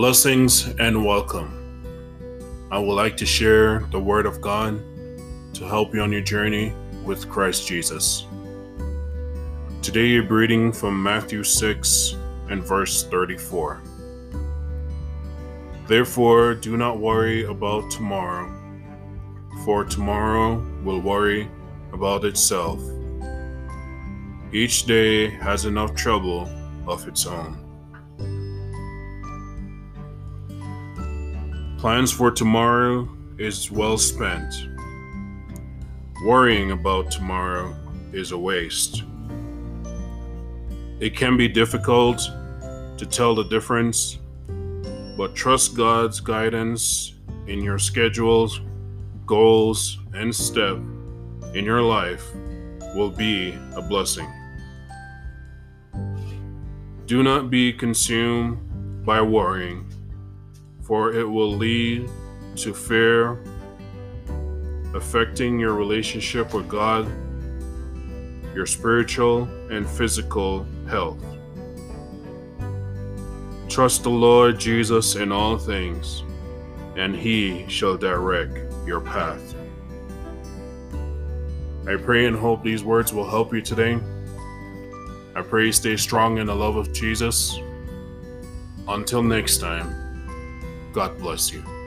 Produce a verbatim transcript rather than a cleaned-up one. Blessings and welcome. I would like to share the Word of God to help you on your journey with Christ Jesus. Today you're reading from Matthew six and verse thirty-four. Therefore, do not worry about tomorrow, for tomorrow will worry about itself. Each day has enough trouble of its own. Plans for tomorrow is well spent. Worrying about tomorrow is a waste. It can be difficult to tell the difference, but trust God's guidance in your schedules, goals, and step in your life will be a blessing. Do not be consumed by worrying, for it will lead to fear, affecting your relationship with God, your spiritual and physical health. Trust the Lord Jesus in all things, and He shall direct your path. I pray and hope these words will help you today. I pray you stay strong in the love of Jesus. Until next time, God bless you.